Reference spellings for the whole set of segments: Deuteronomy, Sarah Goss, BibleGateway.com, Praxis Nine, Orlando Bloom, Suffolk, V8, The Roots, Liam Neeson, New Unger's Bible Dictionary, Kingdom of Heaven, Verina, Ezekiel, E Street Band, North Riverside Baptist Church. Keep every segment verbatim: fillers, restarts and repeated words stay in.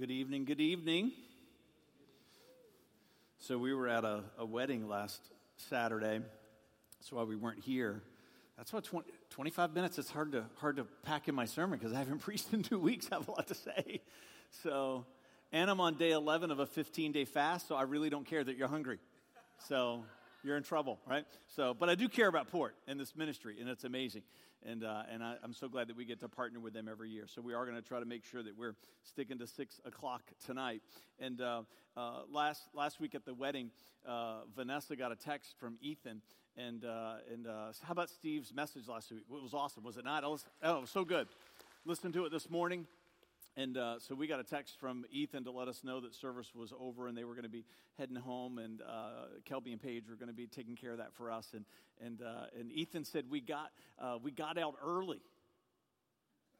Good evening, good evening. So we were at a, a wedding last Saturday. That's why we weren't here. That's why twenty, twenty-five minutes, it's hard to hard to pack in my sermon because I haven't preached in two weeks. I have a lot to say. So, and I'm on day eleven of a fifteen-day fast, so I really don't care that you're hungry. So you're in trouble, right? So, but I do care about Port and this ministry, and it's amazing. And uh, and I, I'm so glad that we get to partner with them every year. So we are going to try to make sure that we're sticking to six o'clock tonight. And uh, uh, last last week at the wedding, uh, Vanessa got a text from Ethan. And uh, and uh, how about Steve's message last week? It was awesome, was it not? Oh, it was so good. Listened to it this morning. And uh, so we got a text from Ethan to let us know that service was over and they were going to be heading home, and uh, Kelby and Paige were going to be taking care of that for us. And and uh, and Ethan said, we got uh, we got out early.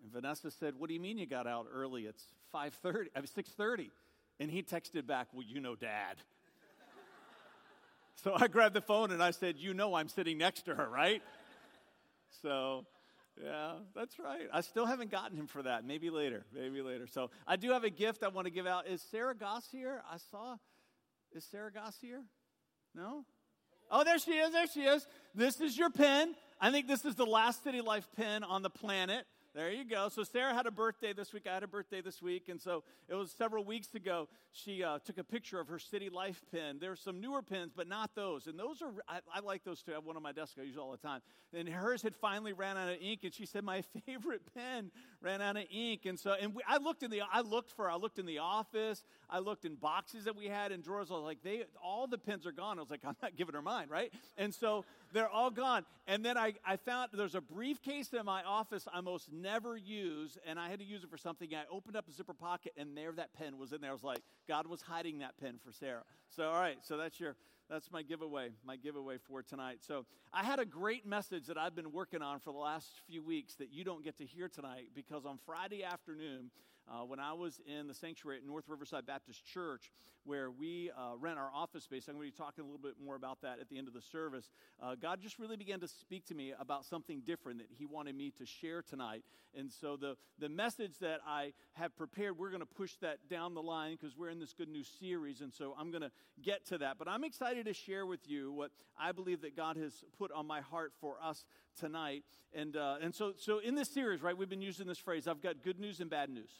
And Vanessa said, what do you mean you got out early? It's five thirty, I mean six thirty. And he texted back, well, you know Dad. So I grabbed the phone and I said, you know I'm sitting next to her, right? So... yeah, that's right. I still haven't gotten him for that. Maybe later. Maybe later. So I do have a gift I want to give out. Is Sarah Goss here? I saw. Is Sarah Goss here? No? Oh, there she is. There she is. This is your pen. I think this is the last City Life pen on the planet. There you go. So Sarah had a birthday this week. I had a birthday this week. And so it was several weeks ago she uh, took a picture of her City Life pen. There's some newer pens, but not those. And those are, I, I like those too. I have one on my desk. I use it all the time. And hers had finally ran out of ink. And she said, my favorite pen ran out of ink. And so, and we, I looked in the, I looked for, I looked in the office. I looked in boxes that we had and drawers. I was like, they, all the pens are gone. I was like, I'm not giving her mine, right? And so they're all gone. And then I, I found there's a briefcase in my office I most never use, and I had to use it for something. I opened up a zipper pocket, and there that pen was in there. I was like, God was hiding that pen for Sarah. So, all right, so that's your, that's my giveaway, my giveaway for tonight. So I had a great message that I've been working on for the last few weeks that you don't get to hear tonight, because on Friday afternoon, Uh, when I was in the sanctuary at North Riverside Baptist Church, where we uh, rent our office space, I'm going to be talking a little bit more about that at the end of the service. Uh, God just really began to speak to me about something different that He wanted me to share tonight. And so the, the message that I have prepared, we're going to push that down the line because we're in this good news series. And so I'm going to get to that. But I'm excited to share with you what I believe that God has put on my heart for us tonight. And uh, and so so in this series, right, we've been using this phrase, I've got good news and bad news.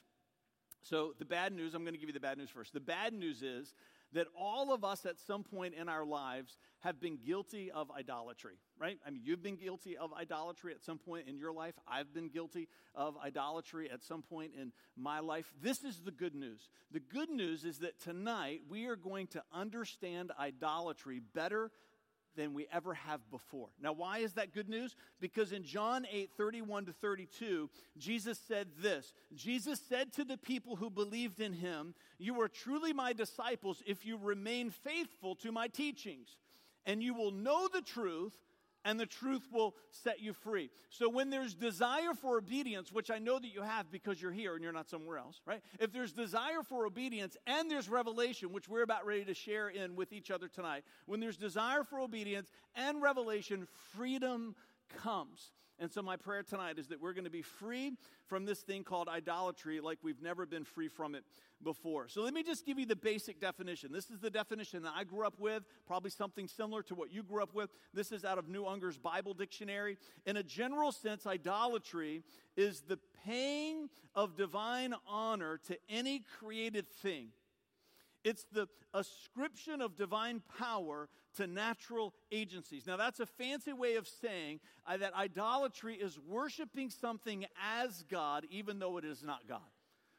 So the bad news, I'm going to give you the bad news first. The bad news is that all of us at some point in our lives have been guilty of idolatry, right? I mean, you've been guilty of idolatry at some point in your life. I've been guilty of idolatry at some point in my life. This is the good news. The good news is that tonight we are going to understand idolatry better than we ever have before. Now, why is that good news? Because in John eight, thirty-one to thirty-two, Jesus said this. Jesus said to the people who believed in Him, you are truly my disciples if you remain faithful to my teachings, and you will know the truth, and the truth will set you free. So when there's desire for obedience, which I know that you have because you're here and you're not somewhere else, right? If there's desire for obedience and there's revelation, which we're about ready to share in with each other tonight, when there's desire for obedience and revelation, freedom comes. And so my prayer tonight is that we're going to be free from this thing called idolatry like we've never been free from it before. So let me just give you the basic definition. This is the definition that I grew up with, probably something similar to what you grew up with. This is out of New Unger's Bible Dictionary. In a general sense, idolatry is the paying of divine honor to any created thing. It's the ascription of divine power to natural agencies. Now, that's a fancy way of saying uh, that idolatry is worshiping something as God, even though it is not God.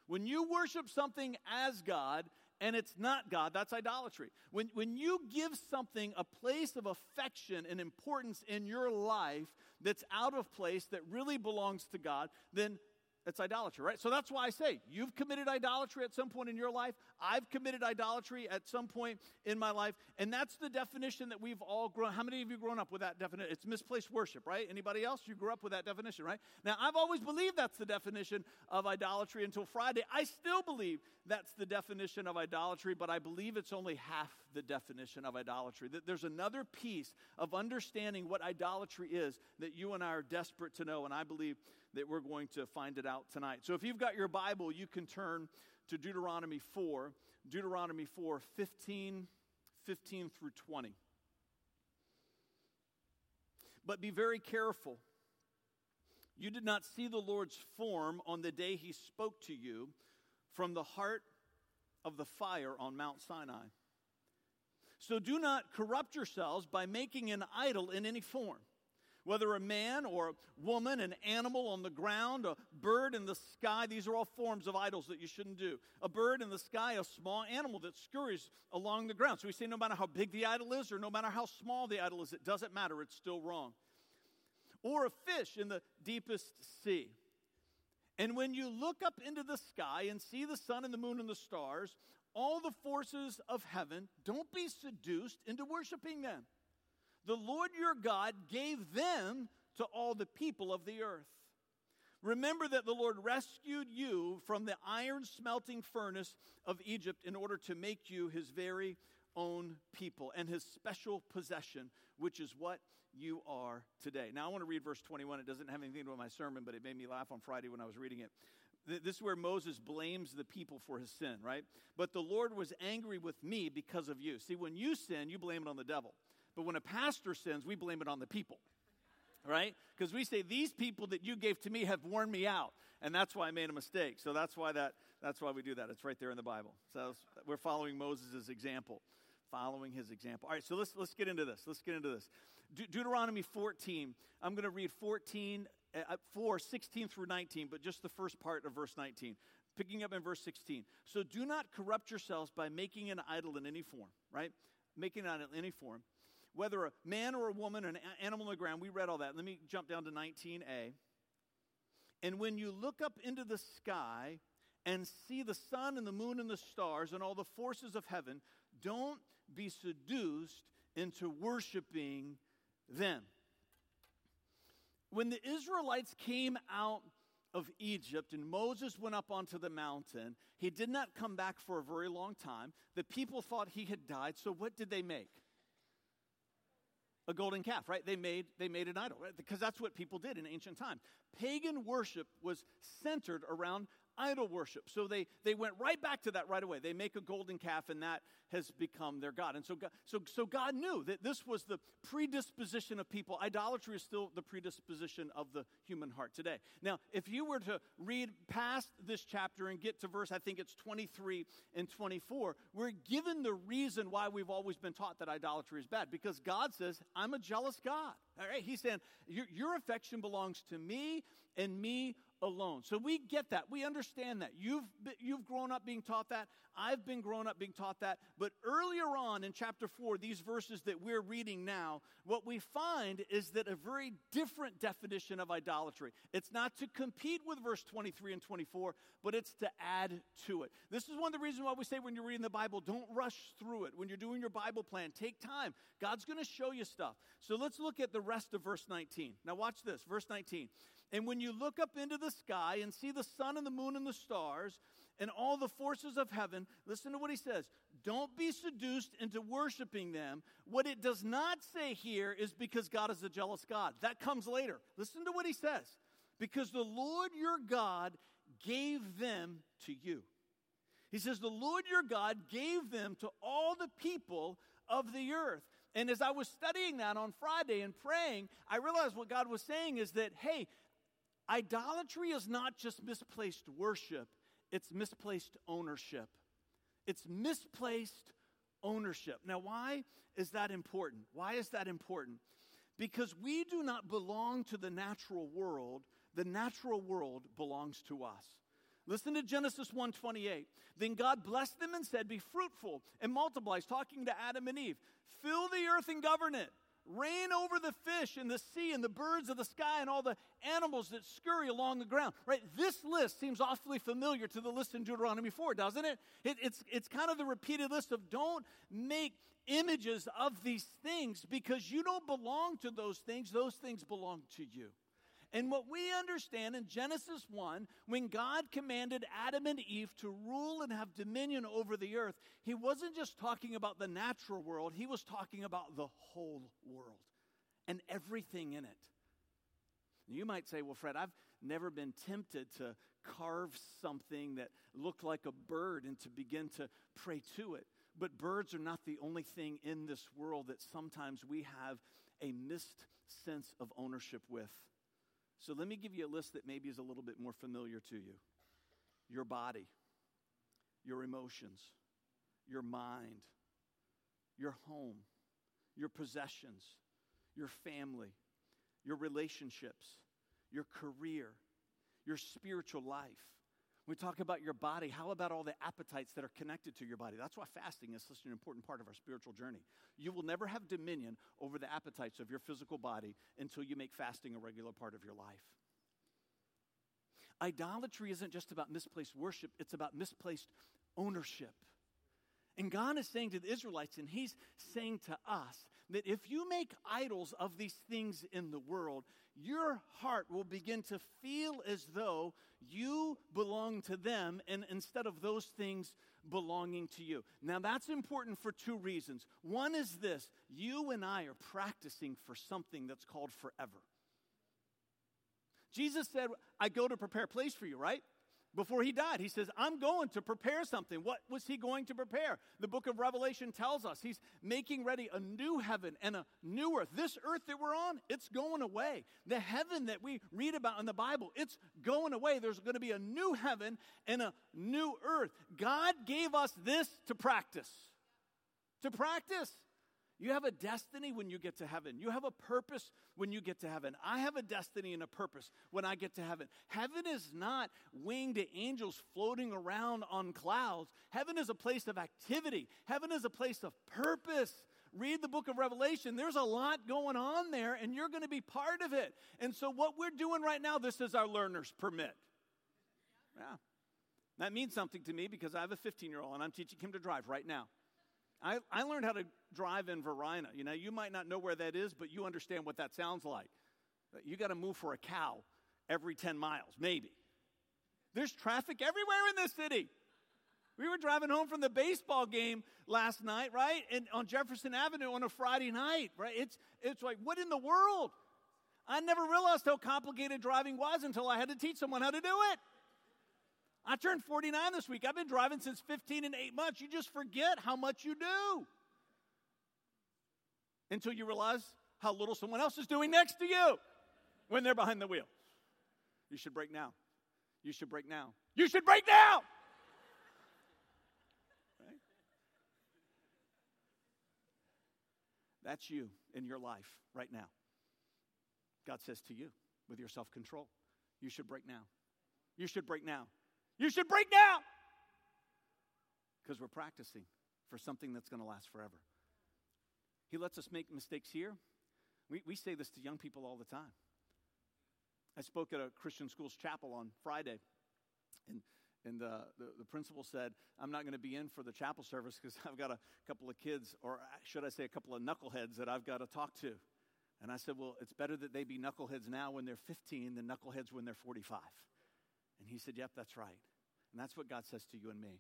When you worship something as God and it's not God, that's idolatry. When, when you give something a place of affection and importance in your life that's out of place, that really belongs to God, then it's idolatry, right? So that's why I say you've committed idolatry at some point in your life. I've committed idolatry at some point in my life. And that's the definition that we've all grown. How many of you grown up with that definition? It's misplaced worship, right? Anybody else? You grew up with that definition, right? Now, I've always believed that's the definition of idolatry until Friday. I still believe that's the definition of idolatry, but I believe it's only half the definition of idolatry. That there's another piece of understanding what idolatry is that you and I are desperate to know, and I believe that we're going to find it out tonight. So if you've got your Bible, you can turn to Deuteronomy four, Deuteronomy four, fifteen, fifteen through twenty. But be very careful. You did not see the Lord's form on the day he spoke to you from the heart of the fire on Mount Sinai. So do not corrupt yourselves by making an idol in any form, whether a man or a woman, an animal on the ground, a bird in the sky. These are all forms of idols that you shouldn't do. A bird in the sky, a small animal that scurries along the ground. So we say no matter how big the idol is or no matter how small the idol is, it doesn't matter, it's still wrong. Or a fish in the deepest sea. And when you look up into the sky and see the sun and the moon and the stars, all the forces of heaven, don't be seduced into worshiping them. The Lord your God gave them to all the people of the earth. Remember that the Lord rescued you from the iron smelting furnace of Egypt in order to make you his very own people and his special possession, which is what you are today. Now, I want to read verse twenty-one. It doesn't have anything to do with my sermon, but it made me laugh on Friday when I was reading it. This is where Moses blames the people for his sin, right? But the Lord was angry with me because of you. See, when you sin, you blame it on the devil. But when a pastor sins, we blame it on the people, right? Because we say, these people that you gave to me have worn me out, and that's why I made a mistake. So that's why that that's why we do that. It's right there in the Bible. So we're following Moses' example, following his example. All right, so let's let's get into this. Let's get into this. De- Deuteronomy fourteen. I'm going to read fourteen, four, sixteen through nineteen, but just the first part of verse nineteen. Picking up in verse sixteen. So do not corrupt yourselves by making an idol in any form, right? Making an idol in any form. Whether a man or a woman, an animal on the ground, we read all that. Let me jump down to nineteen a. And when you look up into the sky and see the sun and the moon and the stars and all the forces of heaven, don't be seduced into worshiping them. When the Israelites came out of Egypt and Moses went up onto the mountain, he did not come back for a very long time. The people thought he had died, so what did they make? A golden calf, right? They made they made an idol, right? Because that's what people did in ancient time. Pagan worship was centered around idol worship. So they, they went right back to that right away. They make a golden calf, and that has become their God. And so God, so, so God knew that this was the predisposition of people. Idolatry is still the predisposition of the human heart today. Now, if you were to read past this chapter and get to verse, I think it's twenty-three and twenty-four, we're given the reason why we've always been taught that idolatry is bad, because God says, I'm a jealous God. All right? He's saying, your, your affection belongs to me and me alone. So we get that. We understand that. You've you've grown up being taught that. I've been grown up being taught that. But earlier on in chapter four, these verses that we're reading now, what we find is that a very different definition of idolatry. It's not to compete with verse twenty-three and twenty-four, but it's to add to it. This is one of the reasons why we say when you're reading the Bible, don't rush through it. When you're doing your Bible plan, take time. God's going to show you stuff. So let's look at the rest of verse nineteen. Now watch this, verse nineteen. And when you look up into the sky and see the sun and the moon and the stars and all the forces of heaven, listen to what he says. Don't be seduced into worshiping them. What it does not say here is because God is a jealous God. That comes later. Listen to what he says. Because the Lord your God gave them to you. He says the Lord your God gave them to all the people of the earth. And as I was studying that on Friday and praying, I realized what God was saying is that, hey, idolatry is not just misplaced worship, it's misplaced ownership. It's misplaced ownership. Now, why is that important? Why is that important? Because we do not belong to the natural world. The natural world belongs to us. Listen to Genesis one twenty-eight. Then God blessed them and said, be fruitful and multiply, talking to Adam and Eve. Fill the earth and govern it. Reign over the fish and the sea and the birds of the sky and all the animals that scurry along the ground. Right? This list seems awfully familiar to the list in Deuteronomy four, doesn't it? it it's, it's kind of the repeated list of don't make images of these things because you don't belong to those things. Those things belong to you. And what we understand in Genesis one, when God commanded Adam and Eve to rule and have dominion over the earth, he wasn't just talking about the natural world, he was talking about the whole world and everything in it. You might say, well, Fred, I've never been tempted to carve something that looked like a bird and to begin to pray to it. But birds are not the only thing in this world that sometimes we have a missed sense of ownership with. So let me give you a list that maybe is a little bit more familiar to you. Your body, your emotions, your mind, your home, your possessions, your family, your relationships, your career, your spiritual life. We talk about your body. How about all the appetites that are connected to your body? That's why fasting is such an important part of our spiritual journey. You will never have dominion over the appetites of your physical body until you make fasting a regular part of your life. Idolatry isn't just about misplaced worship. It's about misplaced ownership. And God is saying to the Israelites, and he's saying to us, that if you make idols of these things in the world, your heart will begin to feel as though you belong to them, and instead of those things belonging to you. Now, that's important for two reasons. One is this: you and I are practicing for something that's called forever. Jesus said, I go to prepare a place for you, right? Before he died, he says, I'm going to prepare something. What was he going to prepare? The book of Revelation tells us he's making ready a new heaven and a new earth. This earth that we're on, it's going away. The heaven that we read about in the Bible, it's going away. There's going to be a new heaven and a new earth. God gave us this to practice. To practice. You have a destiny when you get to heaven. You have a purpose when you get to heaven. I have a destiny and a purpose when I get to heaven. Heaven is not winged angels floating around on clouds. Heaven is a place of activity. Heaven is a place of purpose. Read the book of Revelation. There's a lot going on there, and you're going to be part of it. And so what we're doing right now, this is our learner's permit. Yeah. That means something to me because I have a fifteen-year-old, and I'm teaching him to drive right now. I, I learned how to drive in Verina. You know, you might not know where that is, but you understand what that sounds like. You got to move for a cow every ten miles, maybe. There's traffic everywhere in this city. We were driving home from the baseball game last night, right? And on Jefferson Avenue on a Friday night, right? It's it's like, what in the world? I never realized how complicated driving was until I had to teach someone how to do it. I turned forty-nine this week. I've been driving since fifteen and eight months. You just forget how much you do until you realize how little someone else is doing next to you when they're behind the wheel. You should brake now. You should brake now. You should brake now! Right? That's you in your life right now. God says to you, with your self-control, you should brake now. You should brake now. You should break now, because we're practicing for something that's going to last forever. He lets us make mistakes here. We we say this to young people all the time. I spoke at a Christian school's chapel on Friday, and and the, the, the principal said, I'm not going to be in for the chapel service because I've got a couple of kids, or should I say a couple of knuckleheads that I've got to talk to. And I said, well, it's better that they be knuckleheads now when they're fifteen than knuckleheads when they're forty-five. And he said, yep, that's right. And that's what God says to you and me.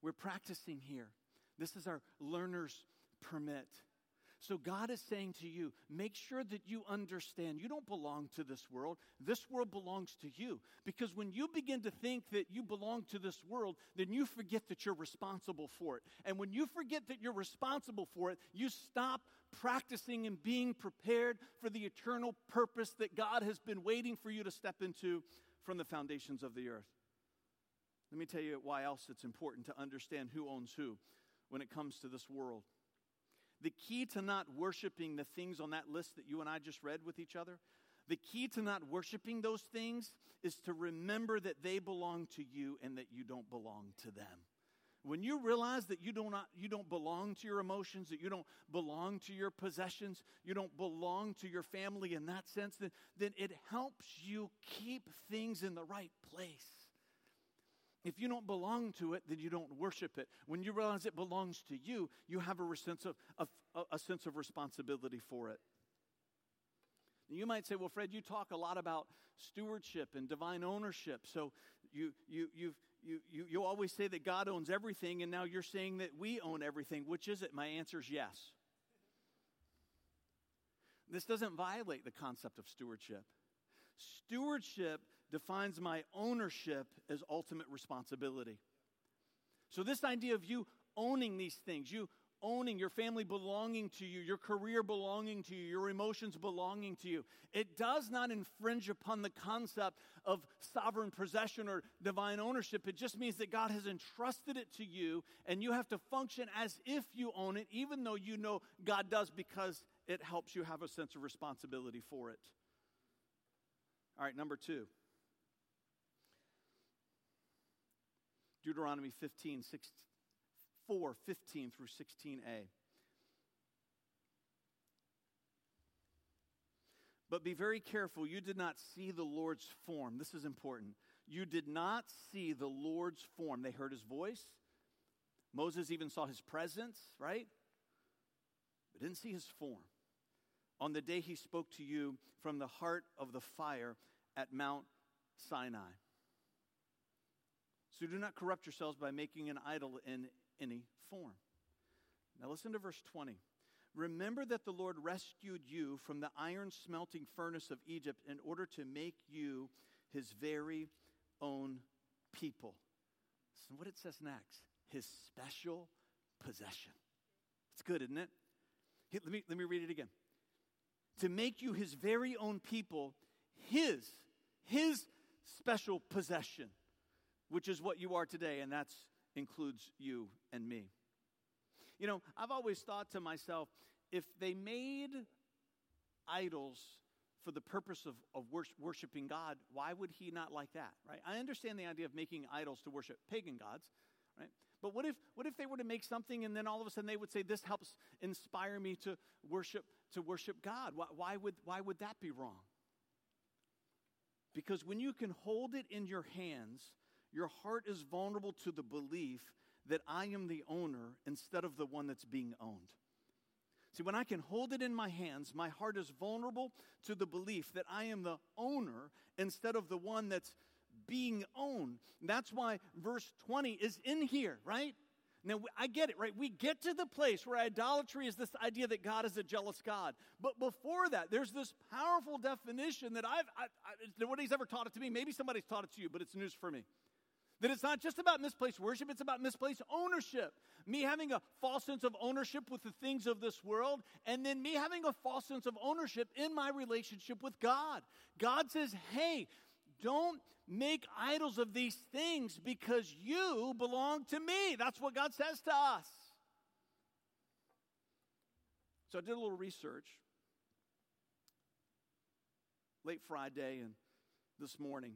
We're practicing here. This is our learner's permit. So God is saying to you, make sure that you understand you don't belong to this world. This world belongs to you. Because when you begin to think that you belong to this world, then you forget that you're responsible for it. And when you forget that you're responsible for it, you stop practicing and being prepared for the eternal purpose that God has been waiting for you to step into from the foundations of the earth. Let me tell you why else it's important to understand who owns who when it comes to this world. The key to not worshiping the things on that list that you and I just read with each other, the key to not worshiping those things is to remember that they belong to you and that you don't belong to them. When you realize that you do not, you don't belong to your emotions, that you don't belong to your possessions, you don't belong to your family in that sense, then, then it helps you keep things in the right place. If you don't belong to it, then you don't worship it. When you realize it belongs to you, you have a sense of, of a sense of responsibility for it. You might say, well, Fred, you talk a lot about stewardship and divine ownership. So you you you've you you you always say that God owns everything, and now you're saying that we own everything. Which is it? My answer is yes. This doesn't violate the concept of stewardship. Stewardship defines my ownership as ultimate responsibility. So this idea of you owning these things, you owning your family belonging to you, your career belonging to you, your emotions belonging to you, it does not infringe upon the concept of sovereign possession or divine ownership. It just means that God has entrusted it to you, and you have to function as if you own it, even though you know God does, because it helps you have a sense of responsibility for it. All right, number two. Deuteronomy fifteen, six, four, fifteen through sixteen a. But be very careful. You did not see the Lord's form. This is important. You did not see the Lord's form. They heard his voice. Moses even saw his presence, right? But didn't see his form. On the day he spoke to you from the heart of the fire at Mount Sinai. So do not corrupt yourselves by making an idol in any form. Now listen to verse twenty. Remember that the Lord rescued you from the iron smelting furnace of Egypt in order to make you his very own people. Listen to what it says next. His special possession. It's good, isn't it? Here, let me, let me read it again. To make you his very own people, his, his special possession, which is what you are today, and that includes you and me. You know, I've always thought to myself, if they made idols for the purpose of, of worshiping God, why would he not like that, right? I understand the idea of making idols to worship pagan gods, right? But what if what if they were to make something and then all of a sudden they would say, this helps inspire me to worship to worship God? Why, why would why would that be wrong? Because when you can hold it in your hands, your heart is vulnerable to the belief that I am the owner instead of the one that's being owned. See, when I can hold it in my hands, my heart is vulnerable to the belief that I am the owner instead of the one that's being owned. That's why verse twenty is in here, right? Now, I get it, right? We get to the place where idolatry is this idea that God is a jealous God. But before that, there's this powerful definition that I've, I, I, nobody's ever taught it to me. Maybe somebody's taught it to you, but it's news for me. That it's not just about misplaced worship, it's about misplaced ownership. Me having a false sense of ownership with the things of this world, and then me having a false sense of ownership in my relationship with God. God says, hey, don't make idols of these things because you belong to me. That's what God says to us. So I did a little research late Friday and this morning.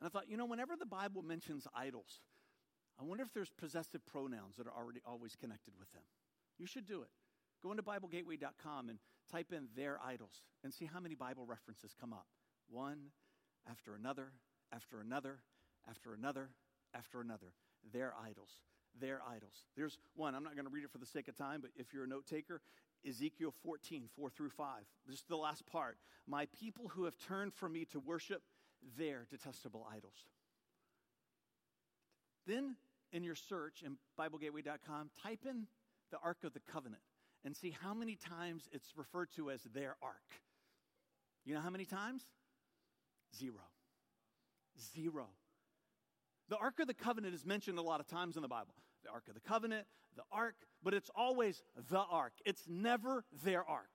And I thought, you know, whenever the Bible mentions idols, I wonder if there's possessive pronouns that are already always connected with them. You should do it. Go into Bible Gateway dot com and type in their idols and see how many Bible references come up. One after another, after another, after another, after another. Their idols, their idols. There's one, I'm not going to read it for the sake of time, but if you're a note taker, Ezekiel fourteen, four through five. This is the last part. My people who have turned from me to worship their detestable idols. Then in your search in Bible Gateway dot com, type in the Ark of the Covenant and see how many times it's referred to as their ark. You know how many times? Zero. Zero. The Ark of the Covenant is mentioned a lot of times in the Bible. The Ark of the Covenant, the ark, but it's always the ark. It's never their ark.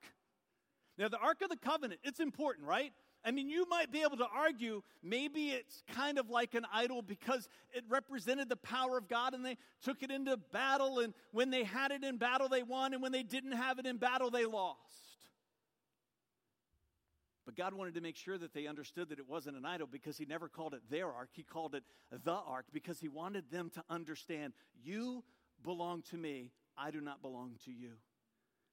Now, the Ark of the Covenant, it's important, right? I mean, you might be able to argue maybe it's kind of like an idol because it represented the power of God and they took it into battle, and when they had it in battle, they won, and when they didn't have it in battle, they lost. But God wanted to make sure that they understood that it wasn't an idol because he never called it their ark. He called it the ark because he wanted them to understand, you belong to me, I do not belong to you.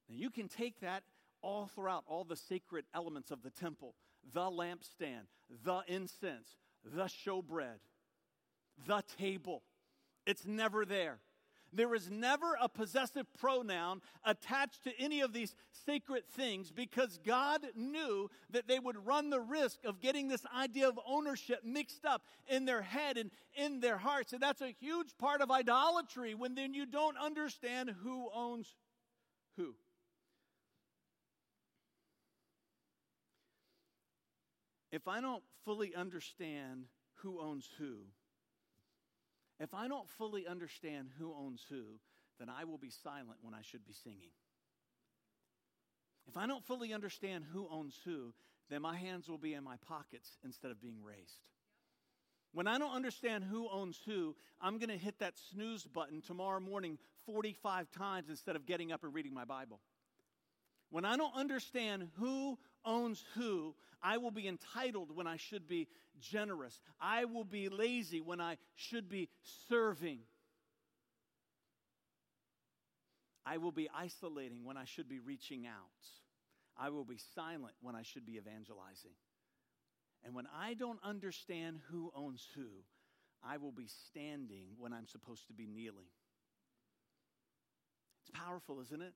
Now, you can take that all throughout all the sacred elements of the temple. The lampstand, the incense, the showbread, the table. It's never there. There is never a possessive pronoun attached to any of these sacred things because God knew that they would run the risk of getting this idea of ownership mixed up in their head and in their hearts. And that's a huge part of idolatry when then you don't understand who owns who. if I don't fully understand who owns who, if I don't fully understand who owns who, then I will be silent when I should be singing. If I don't fully understand who owns who, then my hands will be in my pockets instead of being raised. When I don't understand who owns who, I'm going to hit that snooze button tomorrow morning forty-five times instead of getting up and reading my Bible. When I don't understand who owns who, I will be entitled when I should be generous. I will be lazy when I should be serving. I will be isolating when I should be reaching out. I will be silent when I should be evangelizing. And when I don't understand who owns who, I will be standing when I'm supposed to be kneeling. It's powerful, isn't it?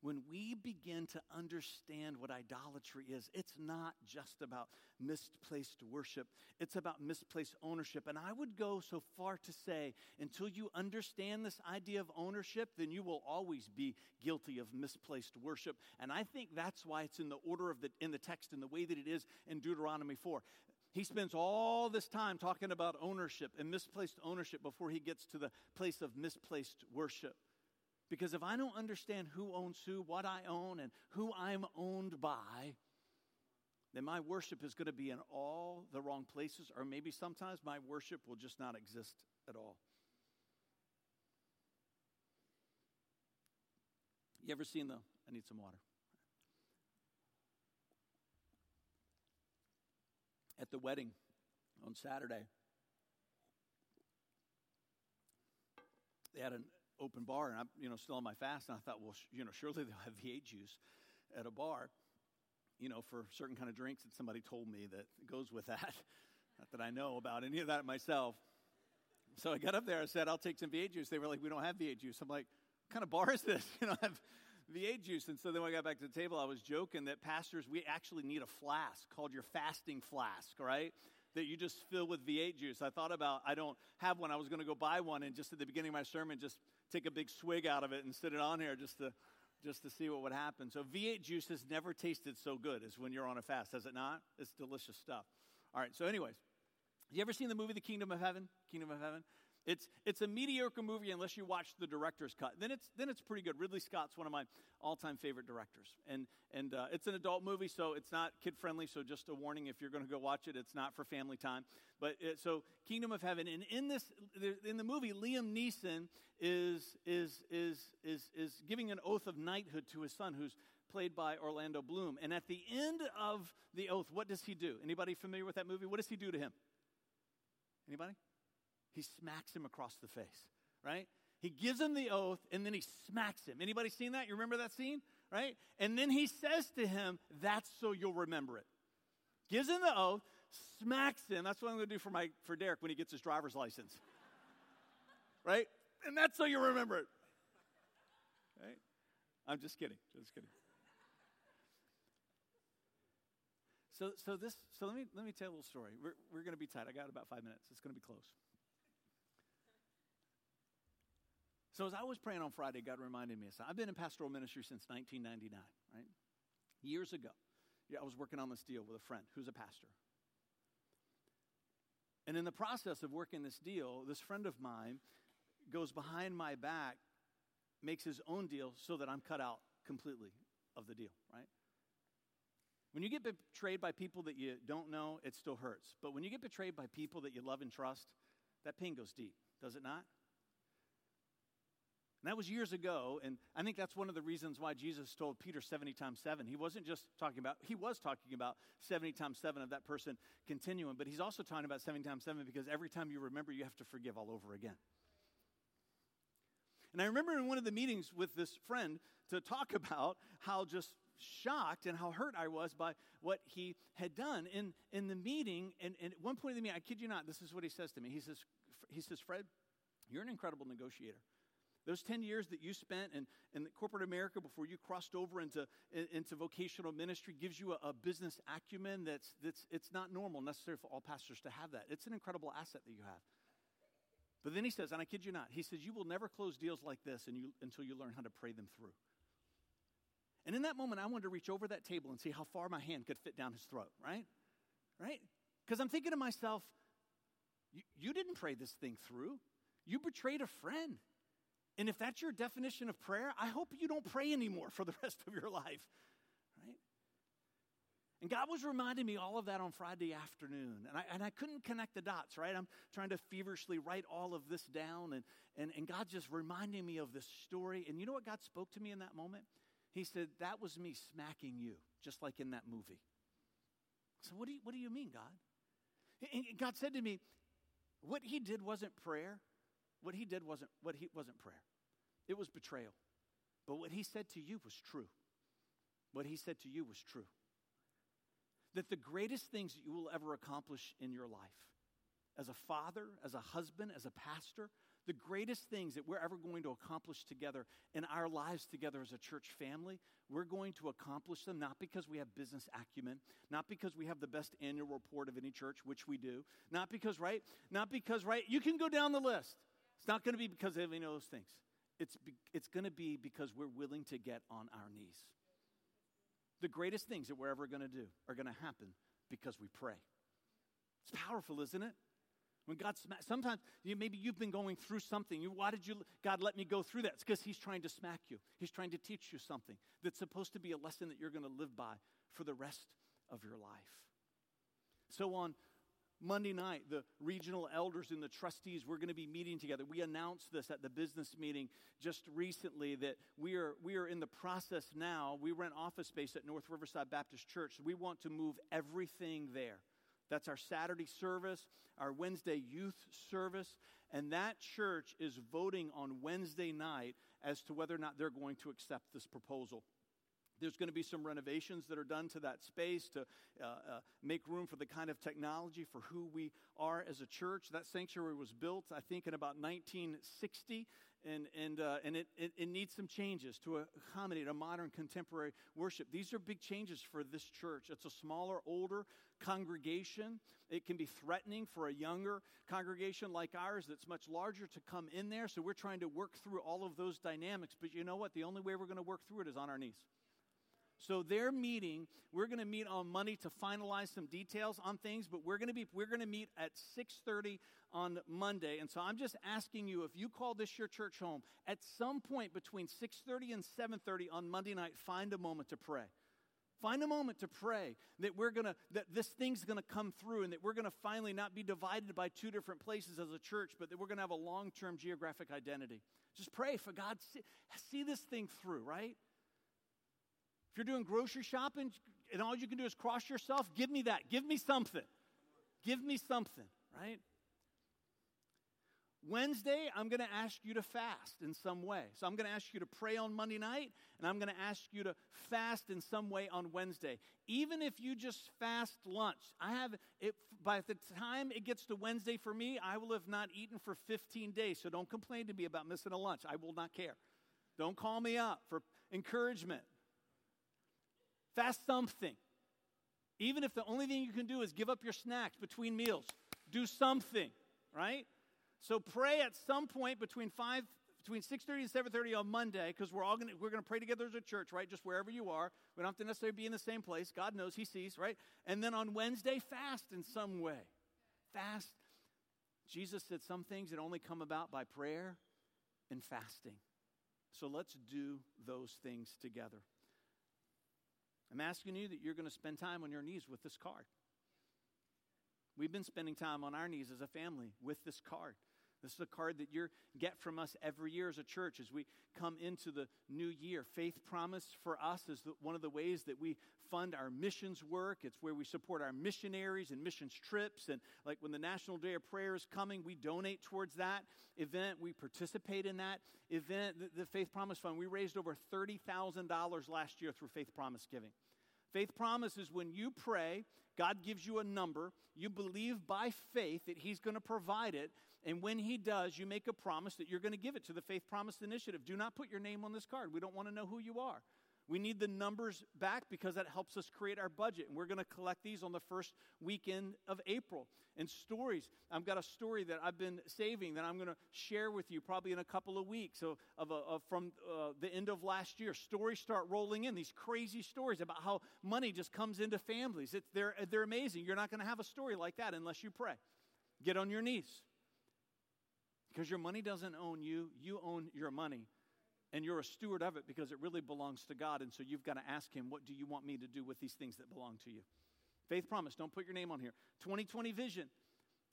When we begin to understand what idolatry is, it's not just about misplaced worship. It's about misplaced ownership. And I would go so far to say, until you understand this idea of ownership, then you will always be guilty of misplaced worship. And I think that's why it's in the order of the in the text in the way that it is in Deuteronomy four. He spends all this time talking about ownership and misplaced ownership before he gets to the place of misplaced worship. Because if I don't understand who owns who, what I own, and who I'm owned by, then my worship is going to be in all the wrong places, or maybe sometimes my worship will just not exist at all. You ever seen the, I need some water. At the wedding on Saturday, they had an open bar, and I'm, you know, still on my fast, and I thought, well, sh- you know, surely they'll have V eight juice at a bar, you know, for certain kind of drinks, and somebody told me that goes with that, not that I know about any of that myself. So I got up there, I said, I'll take some V eight juice. They were like, we don't have V eight juice. I'm like, what kind of bar is this? You don't have V eight juice. And so then when I got back to the table, I was joking that pastors, we actually need a flask called your fasting flask, right? That you just fill with V eight juice. I thought about, I don't have one. I was going to go buy one, and just at the beginning of my sermon, just take a big swig out of it and sit it on here just to just to see what would happen. So V eight juice has never tasted so good as when you're on a fast, has it not? It's delicious stuff. All right, so anyways, you ever seen the movie The Kingdom of Heaven? Kingdom of Heaven? It's it's a mediocre movie unless you watch the director's cut. Then it's then it's pretty good. Ridley Scott's one of my all-time favorite directors. And and uh, it's an adult movie, so it's not kid-friendly, so just a warning if you're going to go watch it, it's not for family time. But it, so Kingdom of Heaven, and in this in the movie, Liam Neeson is is is is is giving an oath of knighthood to his son, who's played by Orlando Bloom. And at the end of the oath, what does he do? Anybody familiar with that movie? What does he do to him? Anybody? He smacks him across the face, right? He gives him the oath, and then he smacks him. Anybody seen that? You remember that scene, right? And then he says to him, that's so you'll remember it. Gives him the oath, smacks him. That's what I'm going to do for my for Derek when he gets his driver's license, right? And that's so you'll remember it, right? I'm just kidding, just kidding. So so this so let me let me tell a little story. We're we're going to be tight. I got about five minutes. It's going to be close. So as I was praying on Friday, God reminded me of something. I've been in pastoral ministry since nineteen ninety-nine, right? Years ago, I was working on this deal with a friend who's a pastor. And in the process of working this deal, this friend of mine goes behind my back, makes his own deal so that I'm cut out completely of the deal, right? When you get betrayed by people that you don't know, it still hurts. But when you get betrayed by people that you love and trust, that pain goes deep, does it not? And that was years ago, and I think that's one of the reasons why Jesus told Peter seventy times seven. He wasn't just talking about, he was talking about seventy times seven of that person continuing, but he's also talking about seventy times seven because every time you remember, you have to forgive all over again. And I remember in one of the meetings with this friend to talk about how just shocked and how hurt I was by what he had done. In, in the meeting, and, and at one point in the meeting, I kid you not, this is what he says to me. He says, he says, Fred, you're an incredible negotiator. Those ten years that you spent in, in corporate America before you crossed over into, in, into vocational ministry gives you a, a business acumen that's, that's it's not normal necessarily for all pastors to have that. It's an incredible asset that you have. But then he says, and I kid you not, he says, you will never close deals like this and you, until you learn how to pray them through. And in that moment, I wanted to reach over that table and see how far my hand could fit down his throat, right? right? Because I'm thinking to myself, you, you didn't pray this thing through. You betrayed a friend. And if that's your definition of prayer, I hope you don't pray anymore for the rest of your life, right? And God was reminding me all of that on Friday afternoon. And I, and I couldn't connect the dots, right? I'm trying to feverishly write all of this down. And, and, and God just reminding me of this story. And you know what God spoke to me in that moment? He said, that was me smacking you, just like in that movie. So what do you, what do you mean, God? And God said to me, what he did wasn't prayer. What he did wasn't what he wasn't prayer. It was betrayal. But what he said to you was true. What he said to you was true. That the greatest things that you will ever accomplish in your life, as a father, as a husband, as a pastor, the greatest things that we're ever going to accomplish together in our lives together as a church family, we're going to accomplish them not because we have business acumen, not because we have the best annual report of any church, which we do, not because, right? Not because, right? You can go down the list. It's not going to be because of any of those things. It's, be, it's going to be because we're willing to get on our knees. The greatest things that we're ever going to do are going to happen because we pray. It's powerful, isn't it? When God smacks, sometimes you, maybe you've been going through something. You, why did you, God, let me go through that? It's because he's trying to smack you. He's trying to teach you something that's supposed to be a lesson that you're going to live by for the rest of your life. So on Monday night, the regional elders and the trustees, we're going to be meeting together. We announced this at the business meeting just recently that we are we are in the process now. We rent office space at North Riverside Baptist Church. We want to move everything there. That's our Saturday service, our Wednesday youth service, and that church is voting on Wednesday night as to whether or not they're going to accept this proposal. There's going to be some renovations that are done to that space to uh, uh, make room for the kind of technology for who we are as a church. That sanctuary was built, I think, in about nineteen sixty, and and uh, and it, it, it needs some changes to accommodate a modern contemporary worship. These are big changes for this church. It's a smaller, older congregation. It can be threatening for a younger congregation like ours that's much larger to come in there, so we're trying to work through all of those dynamics. But you know what? The only way we're going to work through it is on our knees. So their meeting, we're going to meet on Monday to finalize some details on things, but we're going to be we're going to meet at six thirty on Monday. And so I'm just asking you, if you call this your church home, at some point between six thirty and seven thirty on Monday night, find a moment to pray. Find a moment to pray that we're going to that this thing's going to come through and that we're going to finally not be divided by two different places as a church, but that we're going to have a long-term geographic identity. Just pray for God, see, see this thing through, right? If you're doing grocery shopping and all you can do is cross yourself, give me that. Give me something. Give me something, right? Wednesday, I'm going to ask you to fast in some way. So I'm going to ask you to pray on Monday night, and I'm going to ask you to fast in some way on Wednesday. Even if you just fast lunch, I have it, by the time it gets to Wednesday for me, I will have not eaten for fifteen days. So don't complain to me about missing a lunch. I will not care. Don't call me up for encouragement. Fast something. Even if the only thing you can do is give up your snacks between meals, do something, right? So pray at some point between five, between six thirty and seven thirty on Monday, because we're all going to we're going to pray together as a church, right? Just wherever you are. We don't have to necessarily be in the same place. God knows, he sees, right? And then on Wednesday, fast in some way. Fast. Jesus said some things that only come about by prayer and fasting. So let's do those things together. I'm asking you that you're going to spend time on your knees with this card. We've been spending time on our knees as a family with this card. This is a card that you get from us every year as a church as we come into the new year. Faith Promise for us is the, one of the ways that we fund our missions work. It's where we support our missionaries and missions trips. And like when the National Day of Prayer is coming, we donate towards that event. We participate in that event. The, the Faith Promise Fund, we raised over thirty thousand dollars last year through Faith Promise giving. Faith Promise is when you pray, God gives you a number. You believe by faith that he's going to provide it. And when he does, you make a promise that you're going to give it to the Faith Promise Initiative. Do not put your name on this card. We don't want to know who you are. We need the numbers back because that helps us create our budget. And we're going to collect these on the first weekend of April. And stories. I've got a story that I've been saving that I'm going to share with you probably in a couple of weeks of, of, of from uh, the end of last year. Stories start rolling in. These crazy stories about how money just comes into families. It's, they're, they're amazing. You're not going to have a story like that unless you pray. Get on your knees. Because your money doesn't own you. You own your money. And you're a steward of it because it really belongs to God. And so you've got to ask him, what do you want me to do with these things that belong to you? Faith Promise. Don't put your name on here. twenty twenty Vision.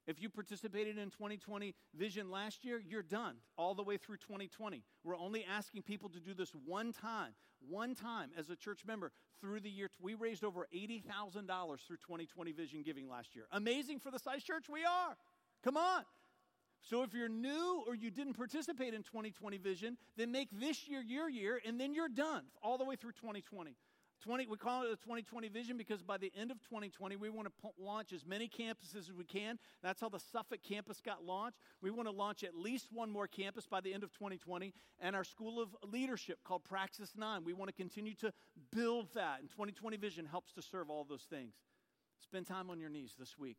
If you participated in twenty twenty Vision last year, you're done all the way through twenty twenty. We're only asking people to do this one time, one time as a church member through the year. We raised over eighty thousand dollars through twenty twenty Vision giving last year. Amazing for the size church we are. Come on. So if you're new or you didn't participate in twenty twenty Vision, then make this year your year, and then you're done all the way through twenty twenty. twenty We call it the twenty twenty Vision because by the end of twenty twenty, we want to p- launch as many campuses as we can. That's how the Suffolk campus got launched. We want to launch at least one more campus by the end of twenty twenty, and our School of Leadership called Praxis Nine. We want to continue to build that, and twenty twenty Vision helps to serve all those things. Spend time on your knees this week,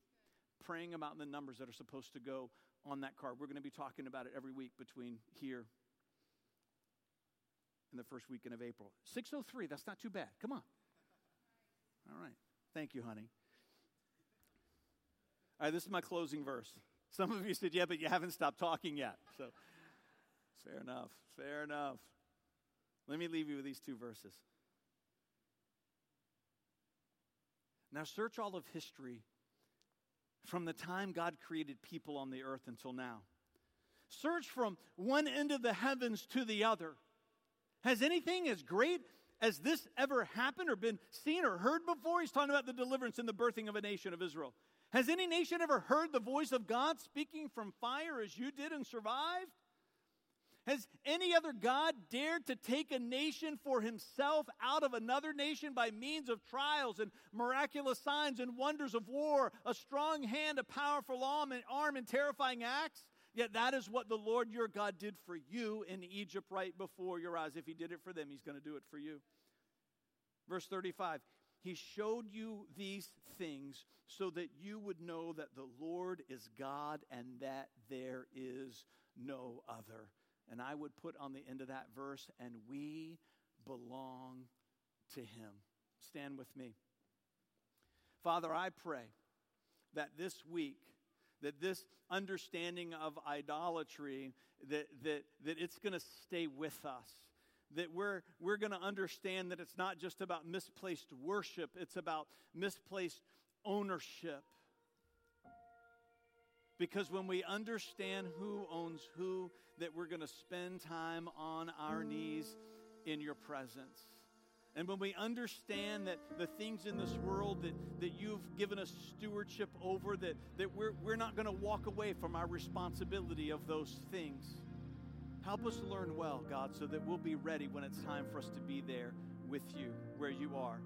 praying about the numbers that are supposed to go on that card. We're going to be talking about it every week between here and the first weekend of April. six oh three, that's not too bad. Come on. All right. Thank you, honey. All right, this is my closing verse. Some of you said, yeah, but you haven't stopped talking yet. So fair enough. Fair enough. Let me leave you with these two verses. Now search all of history from the time God created people on the earth until now. Search from one end of the heavens to the other. Has anything as great as this ever happened or been seen or heard before? He's talking about the deliverance and the birthing of a nation of Israel. Has any nation ever heard the voice of God speaking from fire as you did and survived? Has any other God dared to take a nation for himself out of another nation by means of trials and miraculous signs and wonders of war, a strong hand, a powerful arm, and terrifying acts? Yet that is what the Lord your God did for you in Egypt right before your eyes. If he did it for them, he's going to do it for you. Verse thirty-five, he showed you these things so that you would know that the Lord is God and that there is no other. And I would put on the end of that verse, and we belong to him. Stand with me. Father, I pray that this week, that this understanding of idolatry, that that, that it's going to stay with us. That we're we're going to understand that it's not just about misplaced worship. It's about misplaced ownership. Because when we understand who owns who, that we're going to spend time on our knees in your presence. And when we understand that the things in this world that, that you've given us stewardship over, that, that we're, we're not going to walk away from our responsibility of those things. Help us learn well, God, so that we'll be ready when it's time for us to be there with you, where you are,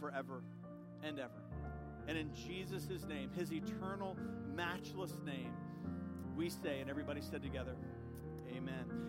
forever and ever. And in Jesus' name, his eternal, matchless name, we say, and everybody said together, amen.